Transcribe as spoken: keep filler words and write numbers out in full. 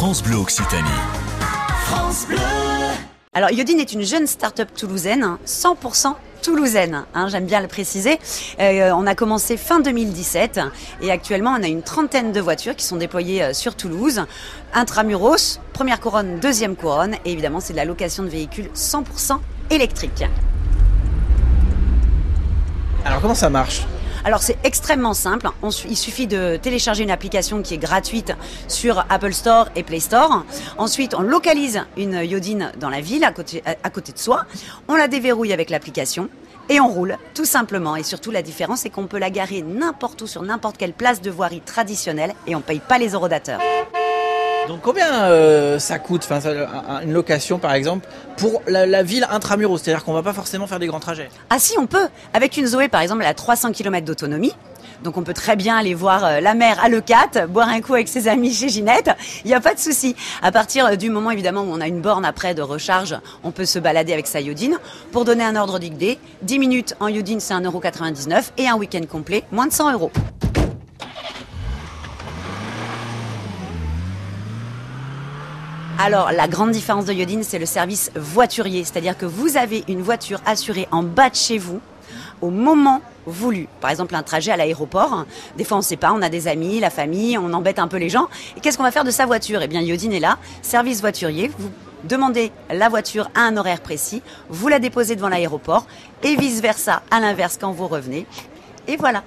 France Bleu Occitanie. France Bleu. Alors Yodine est une jeune start-up toulousaine, cent pour cent toulousaine, hein, j'aime bien le préciser. Euh, on a commencé fin deux mille dix-sept et actuellement on a une trentaine de voitures qui sont déployées sur Toulouse. Intramuros, première couronne, deuxième couronne, et évidemment c'est de la location de véhicules cent pour cent électriques. Alors comment ça marche ? Alors c'est extrêmement simple, on, il suffit de télécharger une application qui est gratuite sur Apple Store et Play Store. Ensuite on localise une Yodine dans la ville à côté, à côté de soi, on la déverrouille avec l'application et on roule tout simplement. Et surtout la différence c'est qu'on peut la garer n'importe où sur n'importe quelle place de voirie traditionnelle et on ne paye pas les horodateurs. Donc combien euh, ça coûte, enfin, une location par exemple, pour la, la ville intramuros? C'est-à-dire qu'on ne va pas forcément faire des grands trajets. Ah si, on peut. Avec une Zoé par exemple, elle a trois cents kilomètres d'autonomie. Donc on peut très bien aller voir la mer à Leucate, boire un coup avec ses amis chez Ginette, il n'y a pas de souci. À partir du moment évidemment où on a une borne après de recharge, on peut se balader avec sa Yodine. Pour donner un ordre d'idée, dix minutes en Yodine c'est un euro quatre-vingt-dix-neuf et un week-end complet, moins de cent euros. Alors, la grande différence de Yodine, c'est le service voiturier. C'est-à-dire que vous avez une voiture assurée en bas de chez vous au moment voulu. Par exemple, un trajet à l'aéroport. Des fois, on ne sait pas, on a des amis, la famille, on embête un peu les gens. Et qu'est-ce qu'on va faire de sa voiture? Eh bien, Yodine est là, service voiturier. Vous demandez la voiture à un horaire précis, vous la déposez devant l'aéroport et vice-versa, à l'inverse, quand vous revenez. Et voilà.